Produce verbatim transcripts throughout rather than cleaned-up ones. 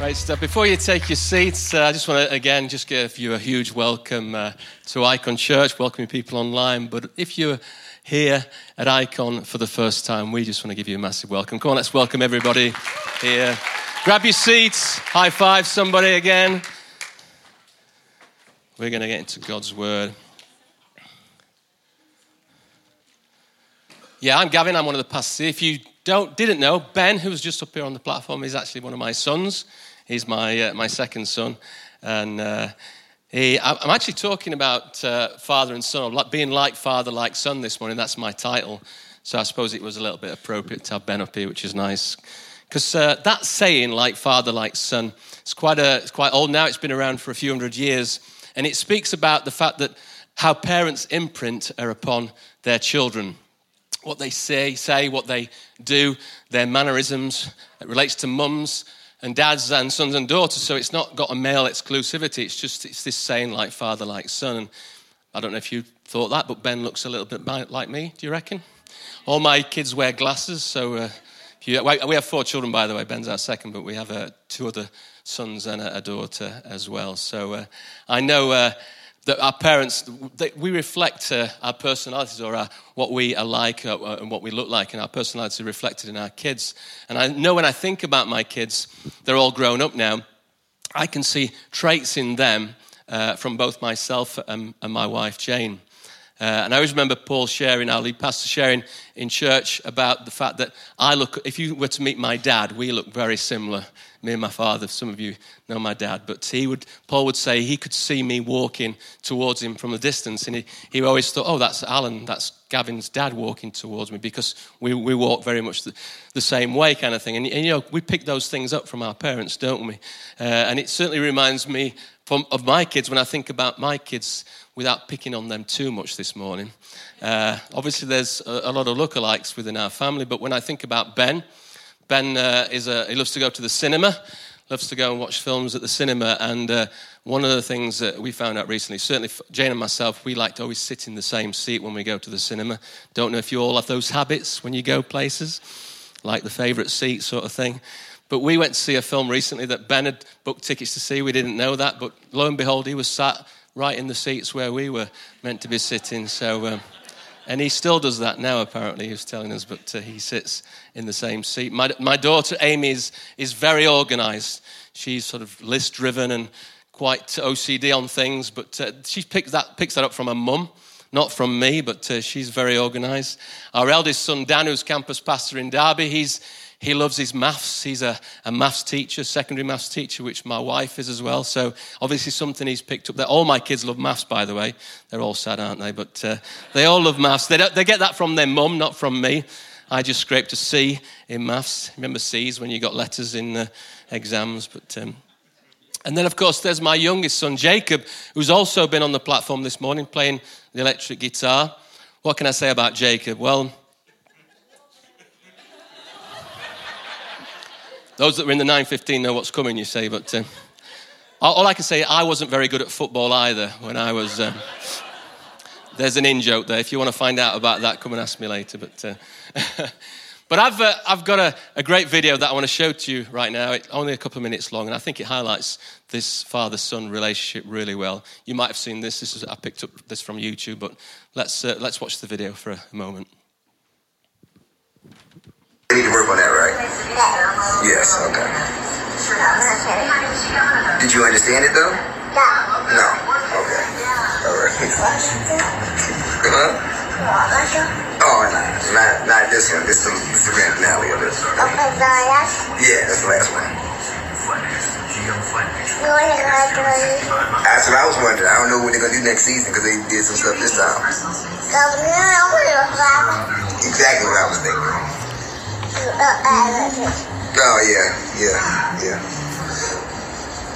Right, so before you take your seats, uh, I just want to, again, just give you a huge welcome uh, to Icon Church, welcoming people online. But if you're here at Icon for the first time, we just want to give you a massive welcome. Come on, let's welcome everybody here. Grab your seats, high five somebody again. We're going to get into God's Word. Yeah, I'm Gavin, I'm one of the pastors. If you don't didn't know, Ben, who's just up here on the platform, is actually one of my sons. He's my uh, my second son, and uh, he, I'm actually talking about uh, father and son, like being like father, like son this morning. That's my title, so I suppose it was a little bit appropriate to have Ben up here, which is nice, because uh, that saying, like father, like son, it's quite a it's quite old now. It's been around for a few hundred years, and it speaks about the fact that how parents imprint are upon their children. What they say, say, what they do, their mannerisms. It relates to mums and dads and sons and daughters, so it's not got a male exclusivity. It's just, it's this saying, like father, like son. And I don't know if you thought that, but Ben looks a little bit like me, do you reckon? All my kids wear glasses, so uh, if you, we have four children, by the way. Ben's our second, but we have uh, two other sons and a daughter as well. So uh, I know... Uh, that our parents, they, we reflect uh, our personalities or our, what we are like uh, and what we look like, and our personalities are reflected in our kids. And I know when I think about my kids, they're all grown up now, I can see traits in them uh, from both myself and, and my wife, Jane. Uh, and I always remember Paul sharing, our lead pastor sharing in church about the fact that I look, if you were to meet my dad, we look very similar. Me and my father, some of you know my dad, but he would, Paul would say he could see me walking towards him from a distance, and he, he always thought, oh, that's Alan, that's Gavin's dad walking towards me, because we, we walk very much the, the same way kind of thing. And, and, you know, we pick those things up from our parents, don't we? Uh, and it certainly reminds me from, of my kids when I think about my kids without picking on them too much this morning. Uh, obviously, there's a, a lot of lookalikes within our family, but when I think about Ben, Ben uh, is a, he loves to go to the cinema, loves to go and watch films at the cinema, and uh, one of the things that we found out recently, certainly Jane and myself, we like to always sit in the same seat when we go to the cinema. Don't know if you all have those habits when you go places, like the favourite seat sort of thing. But we went to see a film recently that Ben had booked tickets to see. We didn't know that, but lo and behold, he was sat right in the seats where we were meant to be sitting, so... Um, And he still does that now, apparently, he was telling us, but uh, he sits in the same seat. My my daughter, Amy, is, is very organised. She's sort of list-driven and quite O C D on things, but uh, she picks that, picks that up from her mum, not from me, but uh, she's very organised. Our eldest son, Dan, who's campus pastor in Derby, he's he loves his maths. He's a, a maths teacher, secondary maths teacher, which my wife is as well. So obviously something he's picked up there. All my kids love maths, by the way. They're all sad, aren't they? But uh, they all love maths. They, don't, they get that from their mum, not from me. I just scraped a C in maths. Remember C's when you got letters in uh, exams. But um, and then, of course, there's my youngest son, Jacob, who's also been on the platform this morning playing the electric guitar. What can I say about Jacob? Well... Those that were in the nine fifteen know what's coming, you say, but uh, all I can say, I wasn't very good at football either when I was... Uh, there's an in-joke there. If you want to find out about that, come and ask me later. But uh, but I've uh, I've got a, a great video that I want to show to you right now. It's only a couple of minutes long, and I think it highlights this father-son relationship really well. You might have seen this. This is I picked up this from YouTube, but let's, uh, let's watch the video for a moment. You need to work on that, right? Yes, okay. Did you understand it, though? No. No? Okay. All right. Huh? Oh, not, not this one. This is the grand finale of it. Yeah, that's the last one. That's what I was wondering. I don't know what they're going to do next season, because they did some stuff this time. Exactly what I was thinking. Oh, yeah, yeah, yeah.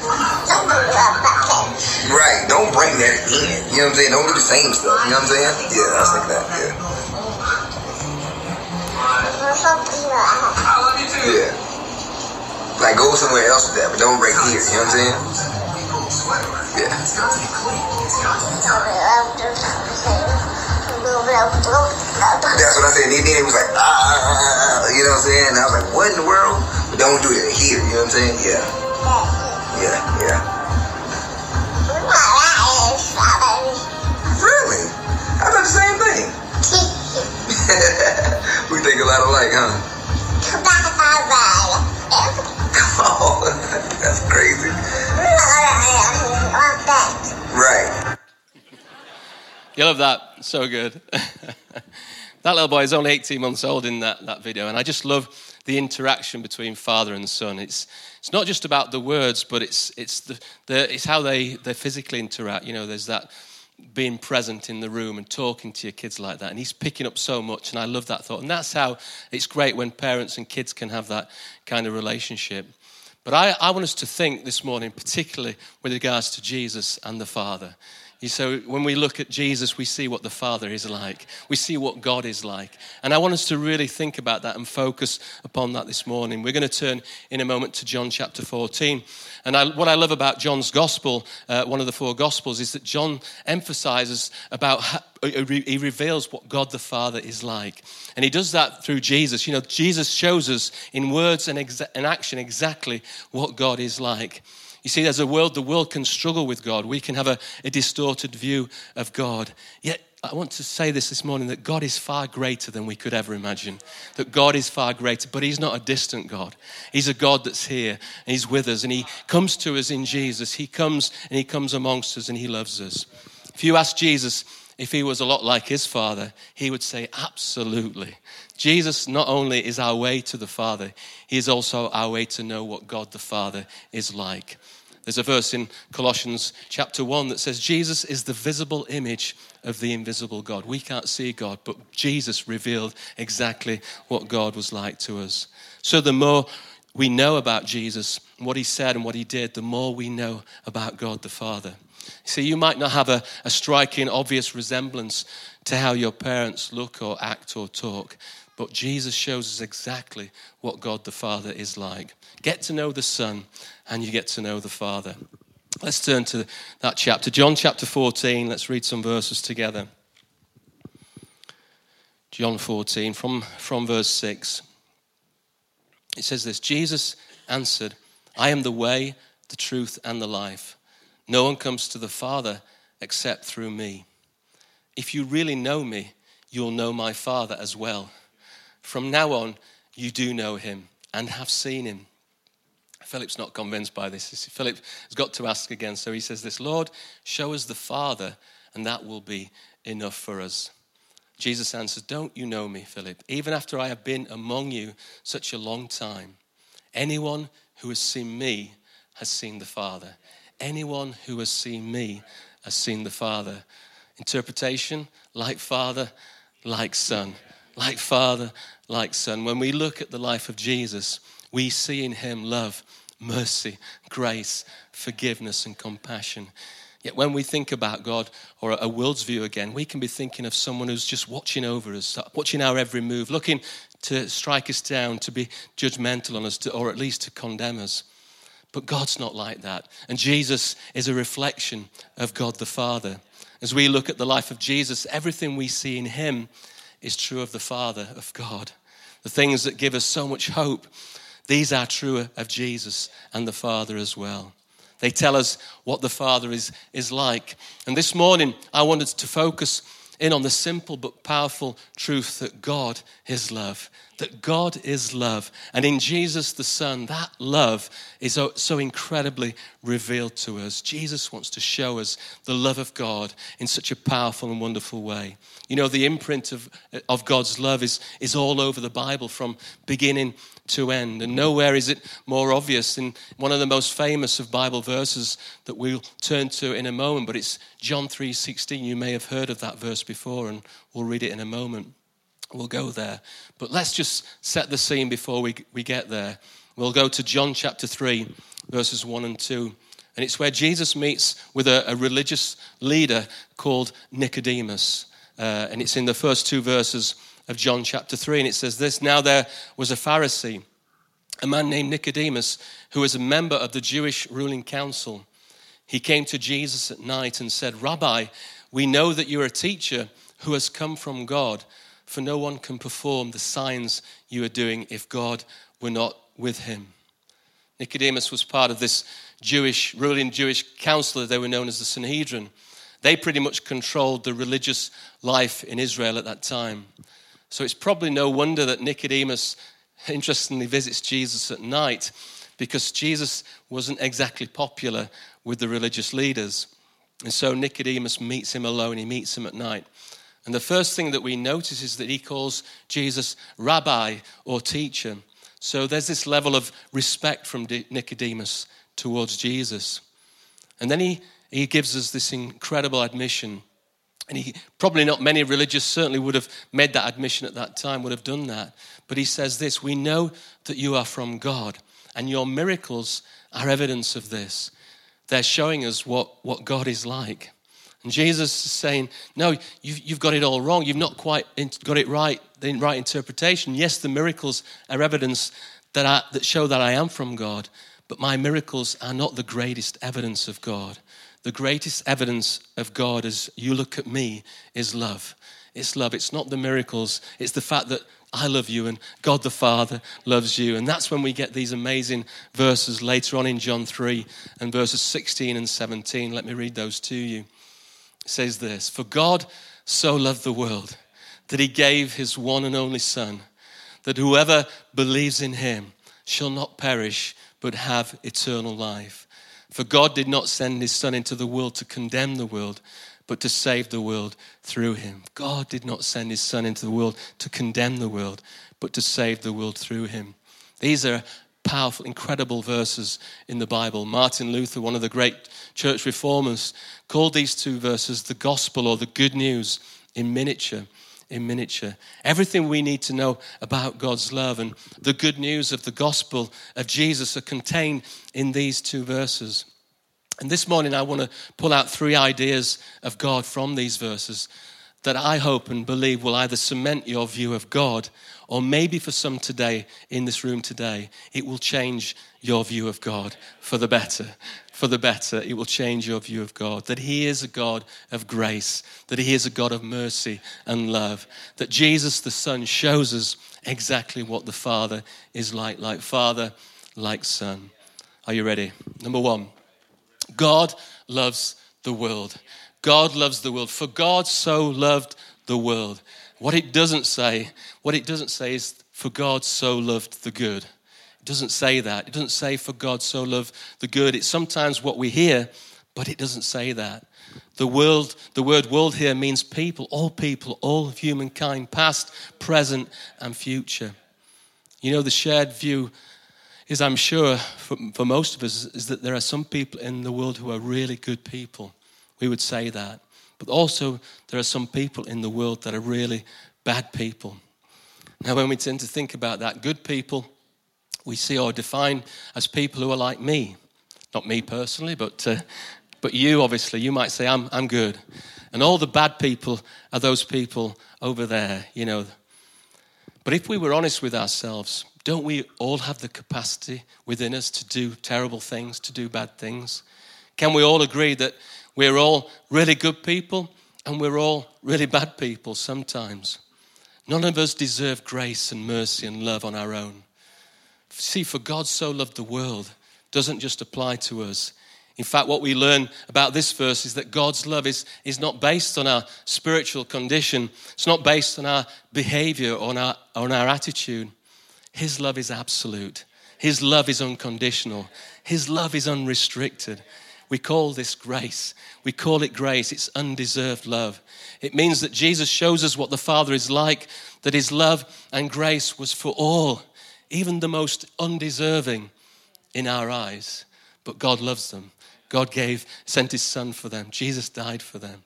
Don't go to a buffet. Right. Don't bring that in. You know what I'm saying? Don't do the same stuff. You know what I'm saying? Yeah, I was like that. Yeah. I love you too. Yeah. Like, go somewhere else with that, but don't break here. You know what I'm saying? Yeah. That's what I said. And then it was like, ah, you know what I'm saying? And I was like, what in the world? But don't do that here. You know what I'm saying? Yeah. Yeah, yeah. Really? I thought the same thing. We think a lot alike, huh? Oh, that's crazy. Right. You love that. So good. That little boy is only eighteen months old in that, that video. And I just love the interaction between father and son. It's it's not just about the words, but it's it's the, the it's how they, they physically interact. You know, there's that being present in the room and talking to your kids like that. And he's picking up so much, and I love that thought. And that's how it's great when parents and kids can have that kind of relationship. But I, I want us to think this morning, particularly with regards to Jesus and the Father. You so when we look at Jesus, we see what the Father is like. We see what God is like. And I want us to really think about that and focus upon that this morning. We're going to turn in a moment to John chapter fourteen. And I, what I love about John's gospel, uh, one of the four gospels, is that John emphasizes about how he reveals what God the Father is like. And he does that through Jesus. You know, Jesus shows us in words and, exa- and action exactly what God is like. You see, as a world, the world can struggle with God. We can have a, a distorted view of God. Yet, I want to say this this morning, that God is far greater than we could ever imagine. That God is far greater, but he's not a distant God. He's a God that's here, and he's with us, and he comes to us in Jesus. He comes, and he comes amongst us, and he loves us. If you ask Jesus if he was a lot like his Father, he would say, absolutely. Jesus not only is our way to the Father, he is also our way to know what God the Father is like. There's a verse in Colossians chapter one that says, Jesus is the visible image of the invisible God. We can't see God, but Jesus revealed exactly what God was like to us. So the more we know about Jesus, what he said and what he did, the more we know about God the Father. See, you might not have a, a striking, obvious resemblance to how your parents look or act or talk, but Jesus shows us exactly what God the Father is like. Get to know the Son, and you get to know the Father. Let's turn to that chapter, John chapter fourteen. Let's read some verses together. John fourteen, from, from verse six. It says this, Jesus answered, I am the way, the truth, and the life. No one comes to the Father except through me. If you really know me, you'll know my Father as well. From now on, you do know him and have seen him. Philip's not convinced by this. Philip has got to ask again. So he says this, Lord, show us the Father, and that will be enough for us. Jesus answers, don't you know me, Philip? Even after I have been among you such a long time, anyone who has seen me has seen the Father. Anyone who has seen me has seen the Father. Interpretation, like Father, like Son. Like Father, like Son. When we look at the life of Jesus, we see in him love, mercy, grace, forgiveness, and compassion. Yet when we think about God or a world's view again, we can be thinking of someone who's just watching over us, watching our every move, looking to strike us down, to be judgmental on us, to, or at least to condemn us. But God's not like that. And Jesus is a reflection of God the Father. As we look at the life of Jesus, everything we see in him is true of the Father, of God. The things that give us so much hope, these are true of Jesus and the Father as well. They tell us what the Father is, is like. And this morning, I wanted to focus in on the simple but powerful truth that God is love, that God is love. And in Jesus the Son, that love is so, so incredibly revealed to us. Jesus wants to show us the love of God in such a powerful and wonderful way. You know, the imprint of, of God's love is, is all over the Bible from beginning to end. And nowhere is it more obvious than one of the most famous of Bible verses that we'll turn to in a moment. But it's John three sixteen. You may have heard of that verse before, and we'll read it in a moment. We'll go there. But let's just set the scene before we, we get there. We'll go to John chapter three, verses one and two. And it's where Jesus meets with a, a religious leader called Nicodemus. Uh, and it's in the first two verses of John chapter three. And it says this, "Now there was a Pharisee, a man named Nicodemus, who was a member of the Jewish ruling council. He came to Jesus at night and said, 'Rabbi, we know that you're a teacher who has come from God, for no one can perform the signs you are doing if God were not with him.'" Nicodemus was part of this Jewish, ruling Jewish council. They were known as the Sanhedrin. They pretty much controlled the religious life in Israel at that time. So it's probably no wonder that Nicodemus interestingly visits Jesus at night, because Jesus wasn't exactly popular with the religious leaders. And so Nicodemus meets him alone. He meets him at night. And the first thing that we notice is that he calls Jesus Rabbi, or teacher. So there's this level of respect from Nicodemus towards Jesus. And then he, he gives us this incredible admission. And he probably not many religious certainly would have made that admission at that time, would have done that. But he says this, "We know that you are from God, and your miracles are evidence of this." They're showing us what, what God is like. And Jesus is saying, no, you've, you've got it all wrong. You've not quite got it right, the right interpretation. Yes, the miracles are evidence that, I, that show that I am from God, but my miracles are not the greatest evidence of God. The greatest evidence of God as you look at me is love. It's love. It's not the miracles. It's the fact that I love you and God the Father loves you. And that's when we get these amazing verses later on in John three and verses sixteen and seventeen. Let me read those to you. It says this, "For God so loved the world that he gave his one and only Son, that whoever believes in him shall not perish but have eternal life. For God did not send his Son into the world to condemn the world, but to save the world through him." God did not send his Son into the world to condemn the world, but to save the world through him. These are powerful, incredible verses in the Bible. Martin Luther, one of the great church reformers, called these two verses the gospel, or the good news in miniature. In miniature, everything we need to know about God's love and the good news of the gospel of Jesus are contained in these two verses. And this morning, I want to pull out three ideas of God from these verses that I hope and believe will either cement your view of God, or maybe for some today in this room today, it will change your view of God for the better. For the better, it will change your view of God, that he is a God of grace, that he is a God of mercy and love, that Jesus the Son shows us exactly what the Father is like, like Father, like Son. Are you ready? Number one, God loves the world. God loves the world. For God so loved the world. What it doesn't say, what it doesn't say is, for God so loved the good. Doesn't say that. It doesn't say, for God so loved the good. It's sometimes what we hear, but it doesn't say that. The world, the word world here means people, all people, all of humankind, past, present, and future. You know, the shared view is, I'm sure, for, for most of us, is that there are some people in the world who are really good people. We would say that. But also, there are some people in the world that are really bad people. Now, when we tend to think about that, good people, we see or define as people who are like me. Not me personally, but uh, but you, obviously. You might say, I'm I'm good. And all the bad people are those people over there, you know. But if we were honest with ourselves, don't we all have the capacity within us to do terrible things, to do bad things? Can we all agree that we're all really good people and we're all really bad people sometimes? None of us deserve grace and mercy and love on our own. See, for God so loved the world doesn't just apply to us. In fact, what we learn about this verse is that God's love is, is not based on our spiritual condition. It's not based on our behavior or on our, on our attitude. His love is absolute. His love is unconditional. His love is unrestricted. We call this grace. We call it grace. It's undeserved love. It means that Jesus shows us what the Father is like, that his love and grace was for all, even the most undeserving in our eyes. But God loves them. God gave, sent his Son for them. Jesus died for them.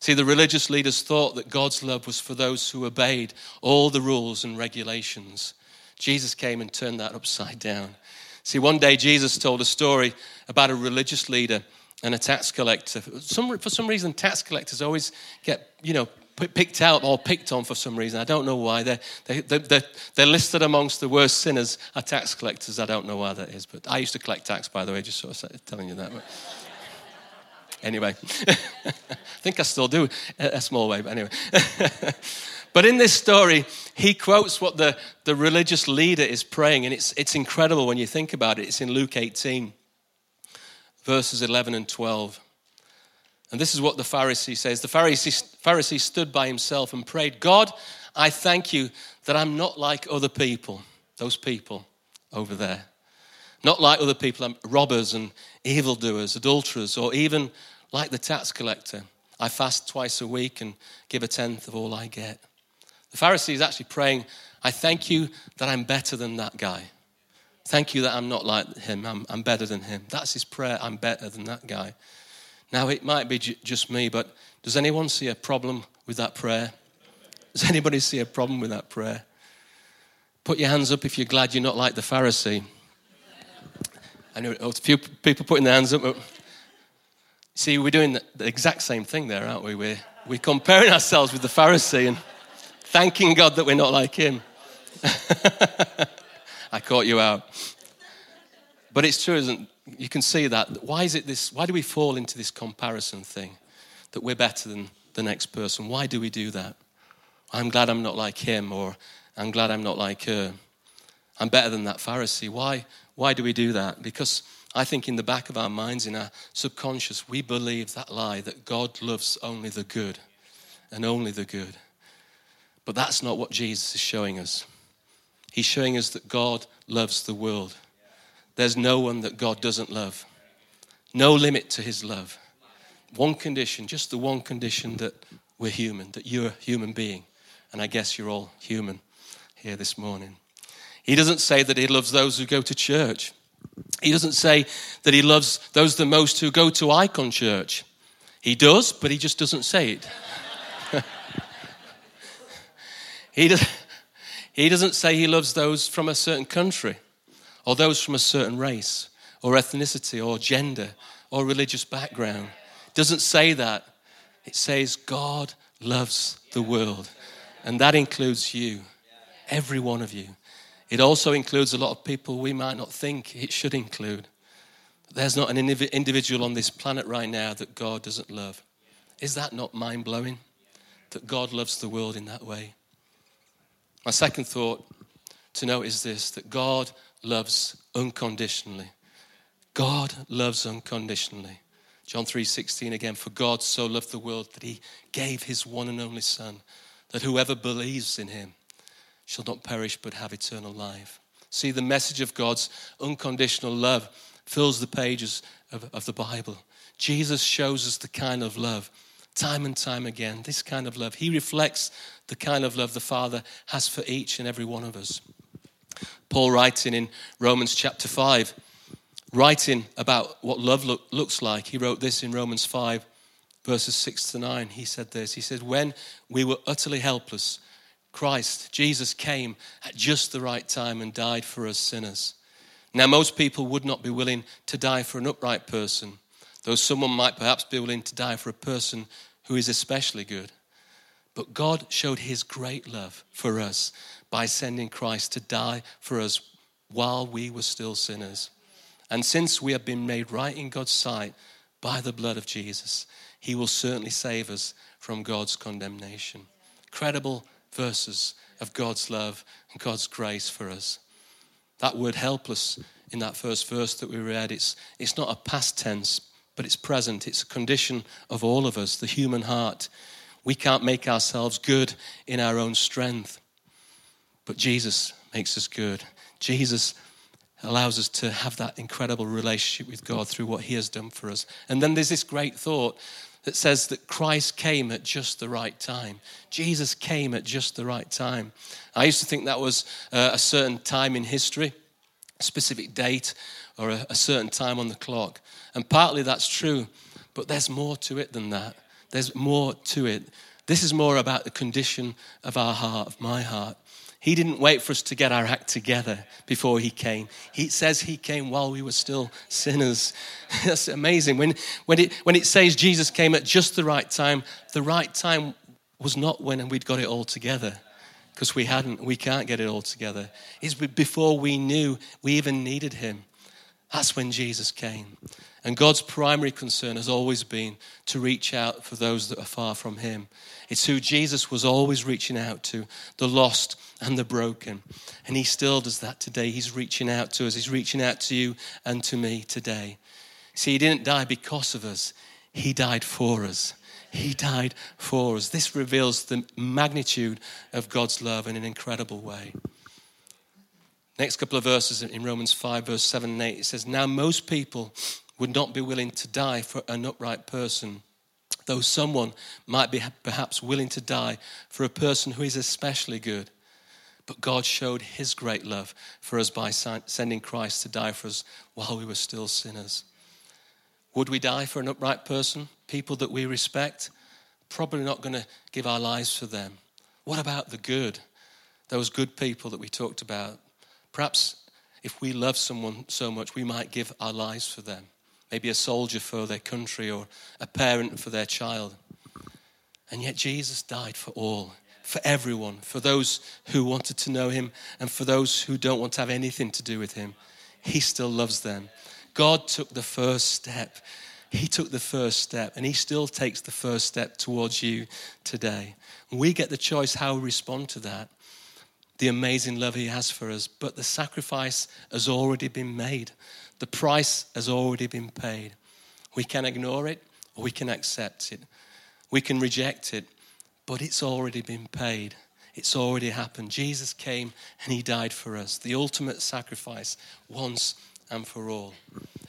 See, the religious leaders thought that God's love was for those who obeyed all the rules and regulations. Jesus came and turned that upside down. See, one day Jesus told a story about a religious leader and a tax collector. Some, for some reason, tax collectors always get, you know, picked out or picked on for some reason. I don't know why. They're, they, they, they're, they're listed amongst the worst sinners are tax collectors. I don't know why that is, but I used to collect tax, by the way, just sort of telling you that. But anyway, I think I still do, a small way, but anyway. But in this story, he quotes what the, the religious leader is praying, and it's it's incredible when you think about it. It's in Luke eighteen, verses eleven and twelve. And this is what the Pharisee says. The Pharisee, Pharisee stood by himself and prayed, God, I thank you that I'm not like other people, those people over there. Not like other people, robbers and evildoers, adulterers, or even like the tax collector. I fast twice a week and give a tenth of all I get. The Pharisee is actually praying, I thank you that I'm better than that guy. Thank you that I'm not like him. I'm, I'm better than him. That's his prayer. I'm better than that guy. Now, it might be j- just me, but does anyone see a problem with that prayer? Does anybody see a problem with that prayer? Put your hands up if you're glad you're not like the Pharisee. I know a few people putting their hands up. See, we're doing the exact same thing there, aren't we? We're, we're comparing ourselves with the Pharisee and thanking God that we're not like him. I caught you out. But it's true, isn't it? You can see that. Why is it this? Why do we fall into this comparison thing that we're better than the next person? Why do we do that? I'm glad I'm not like him, or I'm glad I'm not like her. I'm better than that Pharisee. Why, why do we do that? Because I think in the back of our minds, in our subconscious, we believe that lie that God loves only the good and only the good. But that's not what Jesus is showing us. He's showing us that God loves the world. There's no one that God doesn't love. No limit to his love. One condition, just the one condition, that we're human, that you're a human being. And I guess you're all human here this morning. He doesn't say that he loves those who go to church. He doesn't say that he loves those the most who go to Icon Church. He does, but he just doesn't say it. He, does, he doesn't say he loves those from a certain country, or those from a certain race, or ethnicity, or gender, or religious background. Doesn't say that. It says God loves the world, and that includes you, every one of you. It also includes a lot of people we might not think it should include. There's not an individual on this planet right now that God doesn't love. Is that not mind-blowing? That God loves the world in that way. My second thought to note is this, that God loves unconditionally. God loves unconditionally. John three sixteen again, for God so loved the world that he gave his one and only Son, that whoever believes in him shall not perish but have eternal life. See, the message of God's unconditional love fills the pages of, of the Bible. Jesus shows us the kind of love time and time again, this kind of love. He reflects the kind of love the Father has for each and every one of us. Paul writing in Romans chapter five, writing about what love look, looks like, he wrote this in Romans five, verses six to nine. He said this, he said, when we were utterly helpless, Christ, Jesus came at just the right time and died for us sinners. Now, most people would not be willing to die for an upright person, though someone might perhaps be willing to die for a person who is especially good. But God showed his great love for us by sending Christ to die for us while we were still sinners. And since we have been made right in God's sight by the blood of Jesus, he will certainly save us from God's condemnation. Incredible verses of God's love and God's grace for us. That word helpless in that first verse that we read, it's, it's not a past tense, but it's present. It's a condition of all of us, the human heart. We can't make ourselves good in our own strength, but Jesus makes us good. Jesus allows us to have that incredible relationship with God through what he has done for us. And then there's this great thought that says that Christ came at just the right time. Jesus came at just the right time. I used to think that was uh, a certain time in history, a specific date, or a, a certain time on the clock. And partly that's true, but there's more to it than that. There's more to it. This is more about the condition of our heart, of my heart. He didn't wait for us to get our act together before he came. He says he came while we were still sinners. That's amazing. When when it when it says Jesus came at just the right time, the right time was not when we'd got it all together, because we hadn't. We can't get it all together. It's before we knew we even needed him. That's when Jesus came. And God's primary concern has always been to reach out for those that are far from him. It's who Jesus was always reaching out to, the lost and the broken. And he still does that today. He's reaching out to us. He's reaching out to you and to me today. See, he didn't die because of us. He died for us. He died for us. This reveals the magnitude of God's love in an incredible way. Next couple of verses in Romans five, verse seven and eight, it says, now most people would not be willing to die for an upright person, though someone might be perhaps willing to die for a person who is especially good. But God showed his great love for us by sending Christ to die for us while we were still sinners. Would we die for an upright person, people that we respect? Probably not going to give our lives for them. What about the good? Those good people that we talked about. Perhaps if we love someone so much, we might give our lives for them. Maybe a soldier for their country or a parent for their child. And yet Jesus died for all, for everyone, for those who wanted to know him and for those who don't want to have anything to do with him. He still loves them. God took the first step. He took the first step, and he still takes the first step towards you today. We get the choice how we respond to that, the amazing love he has for us, but the sacrifice has already been made. The price has already been paid. We can ignore it or we can accept it. We can reject it, but it's already been paid. It's already happened. Jesus came and he died for us, the ultimate sacrifice once and for all.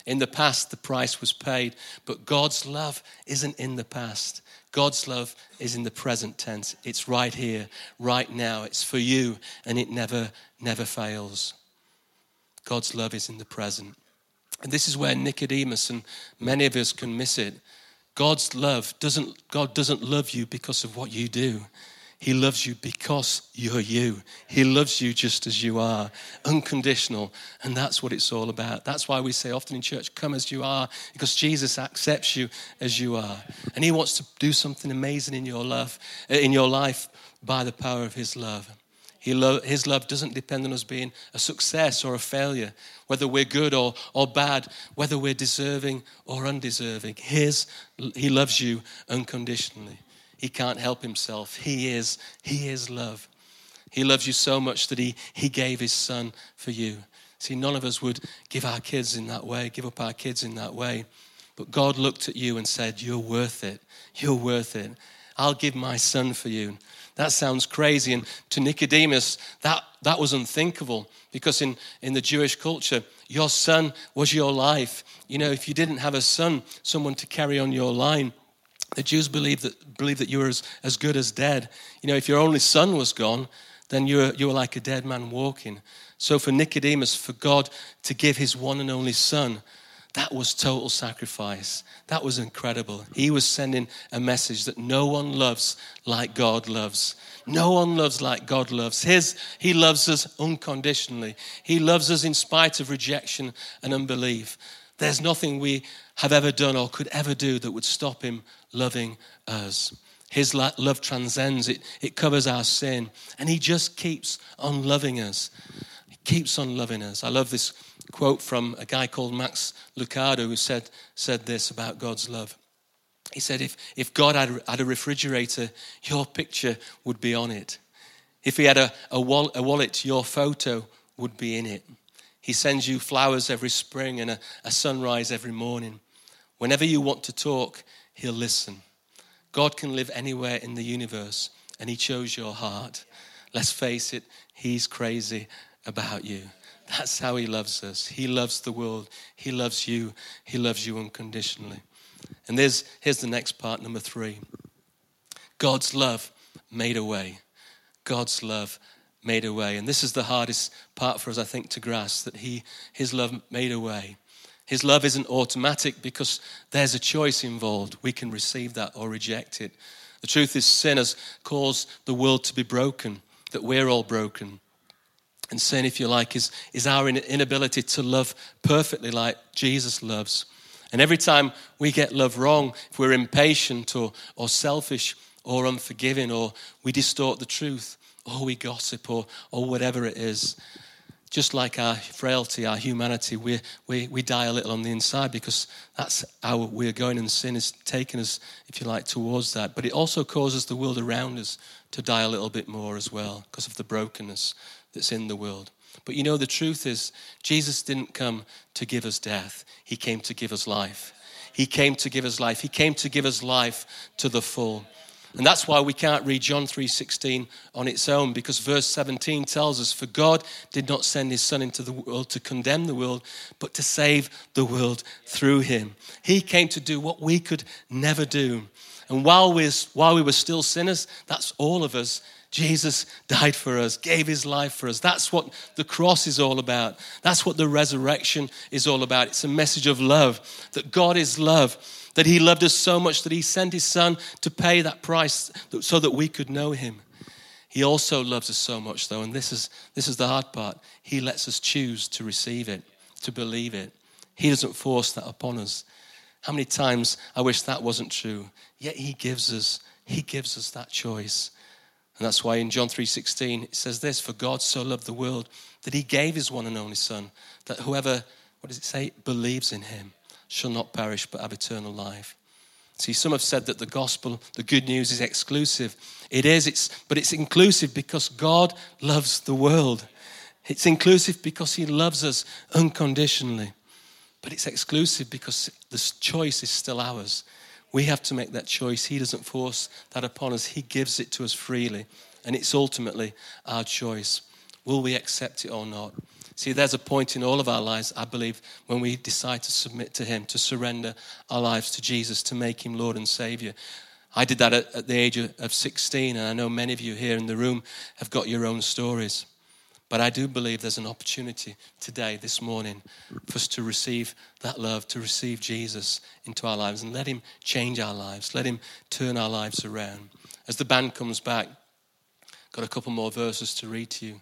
In the past, the price was paid, but God's love isn't in the past. God's love is in the present tense. It's right here, right now. It's for you, and it never, never fails. God's love is in the present. And this is where Nicodemus and many of us can miss it. God's love doesn't, God doesn't love you because of what you do. He loves you because you're you. He loves you just as you are, unconditional. And that's what it's all about. That's why we say often in church, come as you are, because Jesus accepts you as you are. And he wants to do something amazing in your life, in your life by the power of his love. He lo- his love doesn't depend on us being a success or a failure, whether we're good or, or bad, whether we're deserving or undeserving. His, he loves you unconditionally. He can't help himself. He is, he is love. He loves you so much that he, he gave his son for you. See, none of us would give our kids in that way, give up our kids in that way. But God looked at you and said, you're worth it. You're worth it. I'll give my son for you. That sounds crazy. And to Nicodemus, that, that was unthinkable, because in, in the Jewish culture, your son was your life. You know, if you didn't have a son, someone to carry on your line, the Jews believed that believed that you were as, as good as dead. You know, if your only son was gone, then you were, you were like a dead man walking. So for Nicodemus, for God to give his one and only son, that was total sacrifice. That was incredible. He was sending a message that no one loves like God loves. No one loves like God loves. His, he loves us unconditionally. He loves us in spite of rejection and unbelief. There's nothing we have ever done or could ever do that would stop him loving us. His love transcends, it, it covers our sin, and he just keeps on loving us. He keeps on loving us. I love this quote from a guy called Max Lucado, who said, said this about God's love. He said, if, if God had, had a refrigerator, your picture would be on it. If he had a, a, wall, a wallet, your photo would be in it. He sends you flowers every spring and a, a sunrise every morning. Whenever you want to talk, he'll listen. God can live anywhere in the universe, and he chose your heart. Let's face it, he's crazy about you. That's how he loves us. He loves the world. He loves you. He loves you unconditionally. And there's, here's the next part, number three. God's love made a way. God's love made a way. And this is the hardest part for us, I think, to grasp, that he, his love made a way. His love isn't automatic, because there's a choice involved. We can receive that or reject it. The truth is, sin has caused the world to be broken. that we're all broken. And sin, if you like, is, is our inability to love perfectly like Jesus loves. And every time we get love wrong, if we're impatient or, or selfish or unforgiving, or we distort the truth, or we gossip, or or whatever it is, just like our frailty, our humanity, we we we die a little on the inside, because that's how we're going, and sin is taking us, if you like, towards that. But it also causes the world around us to die a little bit more as well, because of the brokenness that's in the world. But you know, the truth is, Jesus didn't come to give us death. He came to give us life. He came to give us life. He came to give us life to the full. And that's why we can't read John three sixteen on its own, because verse seventeen tells us, "For God did not send his son into the world to condemn the world, but to save the world through him." He came to do what we could never do. And while we while we were still sinners, that's all of us, Jesus died for us, gave his life for us. That's what the cross is all about. That's what the resurrection is all about. It's a message of love, that God is love, that he loved us so much that he sent his son to pay that price so that we could know him. He also loves us so much, though, and this is this is the hard part. He lets us choose to receive it, to believe it. He doesn't force that upon us. How many times I wish that wasn't true, yet he gives us, he gives us that choice. And that's why in John three sixteen, it says this, "For God so loved the world that he gave his one and only son, that whoever," what does it say? "believes in him shall not perish but have eternal life." See, some have said that the gospel, the good news, is exclusive. It is, it's, but it's inclusive because God loves the world. It's inclusive because he loves us unconditionally. But it's exclusive because this choice is still ours. We have to make that choice. He doesn't force that upon us. He gives it to us freely. And it's ultimately our choice. Will we accept it or not? See, there's a point in all of our lives, I believe, when we decide to submit to him, to surrender our lives to Jesus, to make him Lord and Savior. I did that at, at the age of sixteen, and I know many of you here in the room have got your own stories. But I do believe there's an opportunity today, this morning, for us to receive that love, to receive Jesus into our lives and let him change our lives. Let him turn our lives around. As the band comes back, I've got a couple more verses to read to you.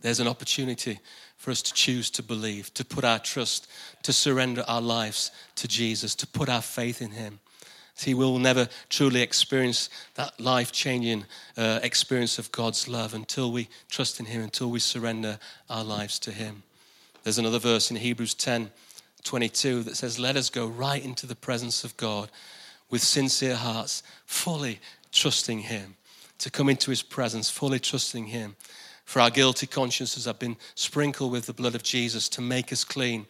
There's an opportunity for us to choose to believe, to put our trust, to surrender our lives to Jesus, to put our faith in him. See, we'll never truly experience that life-changing uh, experience of God's love until we trust in him, until we surrender our lives to him. There's another verse in Hebrews ten twenty-two that says, "Let us go right into the presence of God with sincere hearts, fully trusting him." To come into his presence, fully trusting him. "For our guilty consciences have been sprinkled with the blood of Jesus to make us clean,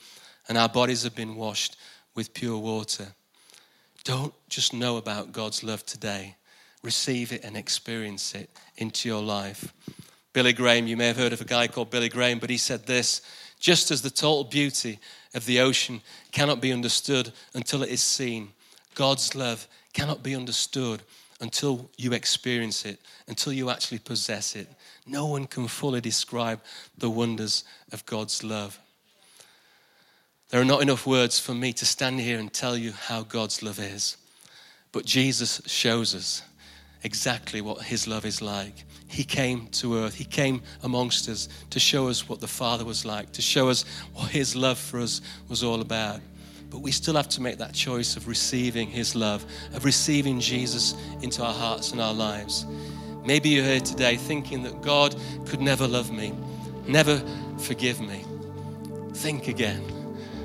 and our bodies have been washed with pure water." Don't just know about God's love today. Receive it and experience it into your life. Billy Graham, you may have heard of a guy called Billy Graham, but he said this, "Just as the total beauty of the ocean cannot be understood until it is seen, God's love cannot be understood until you experience it, until you actually possess it. No one can fully describe the wonders of God's love." There are not enough words for me to stand here and tell you how God's love is. But Jesus shows us exactly what his love is like. He came to earth. He came amongst us to show us what the Father was like, to show us what his love for us was all about. But we still have to make that choice of receiving his love, of receiving Jesus into our hearts and our lives. Maybe you're here today thinking that God could never love me, never forgive me. Think again.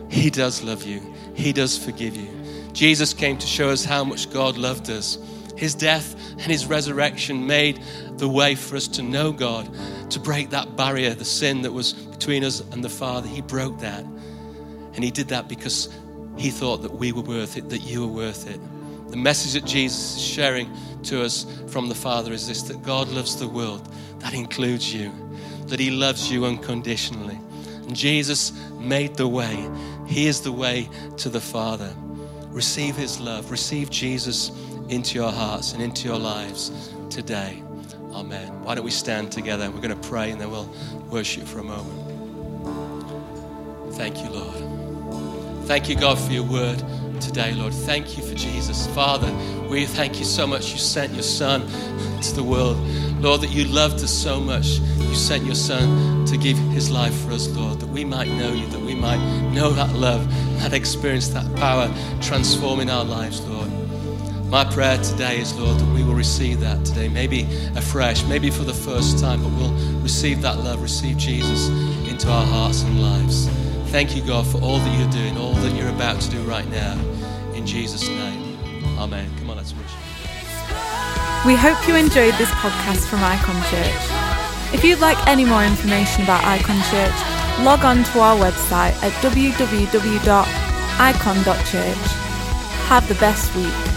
He does love you. He does forgive you. Jesus came to show us how much God loved us. His death and his resurrection made the way for us to know God, to break that barrier, the sin that was between us and the Father. He broke that. And he did that because he thought that we were worth it, that you were worth it. The message that Jesus is sharing to us from the Father is this, that God loves the world. That includes you. That He loves you unconditionally. And Jesus made the way. He is the way to the Father. Receive His love. Receive Jesus into your hearts and into your lives today. Amen. Why don't we stand together? We're going to pray and then we'll worship for a moment. Thank you, Lord. Thank you, God, for your word today, Lord. Thank you for Jesus. Father, we thank you so much. You sent your Son to the world. Lord, that you loved us so much. You sent your Son to give His life for us, Lord, that we might know you, that we might know that love, that experience, that power transforming our lives, Lord. My prayer today is, Lord, that we will receive that today, maybe afresh, maybe for the first time, but we'll receive that love, receive Jesus into our hearts and lives. Thank you, God, for all that you're doing, all that you're about to do right now. In Jesus' name, amen. Come on, let's worship. We hope you enjoyed this podcast from Icon Church. If you'd like any more information about Icon Church, log on to our website at w w w dot icon dot church. Have the best week.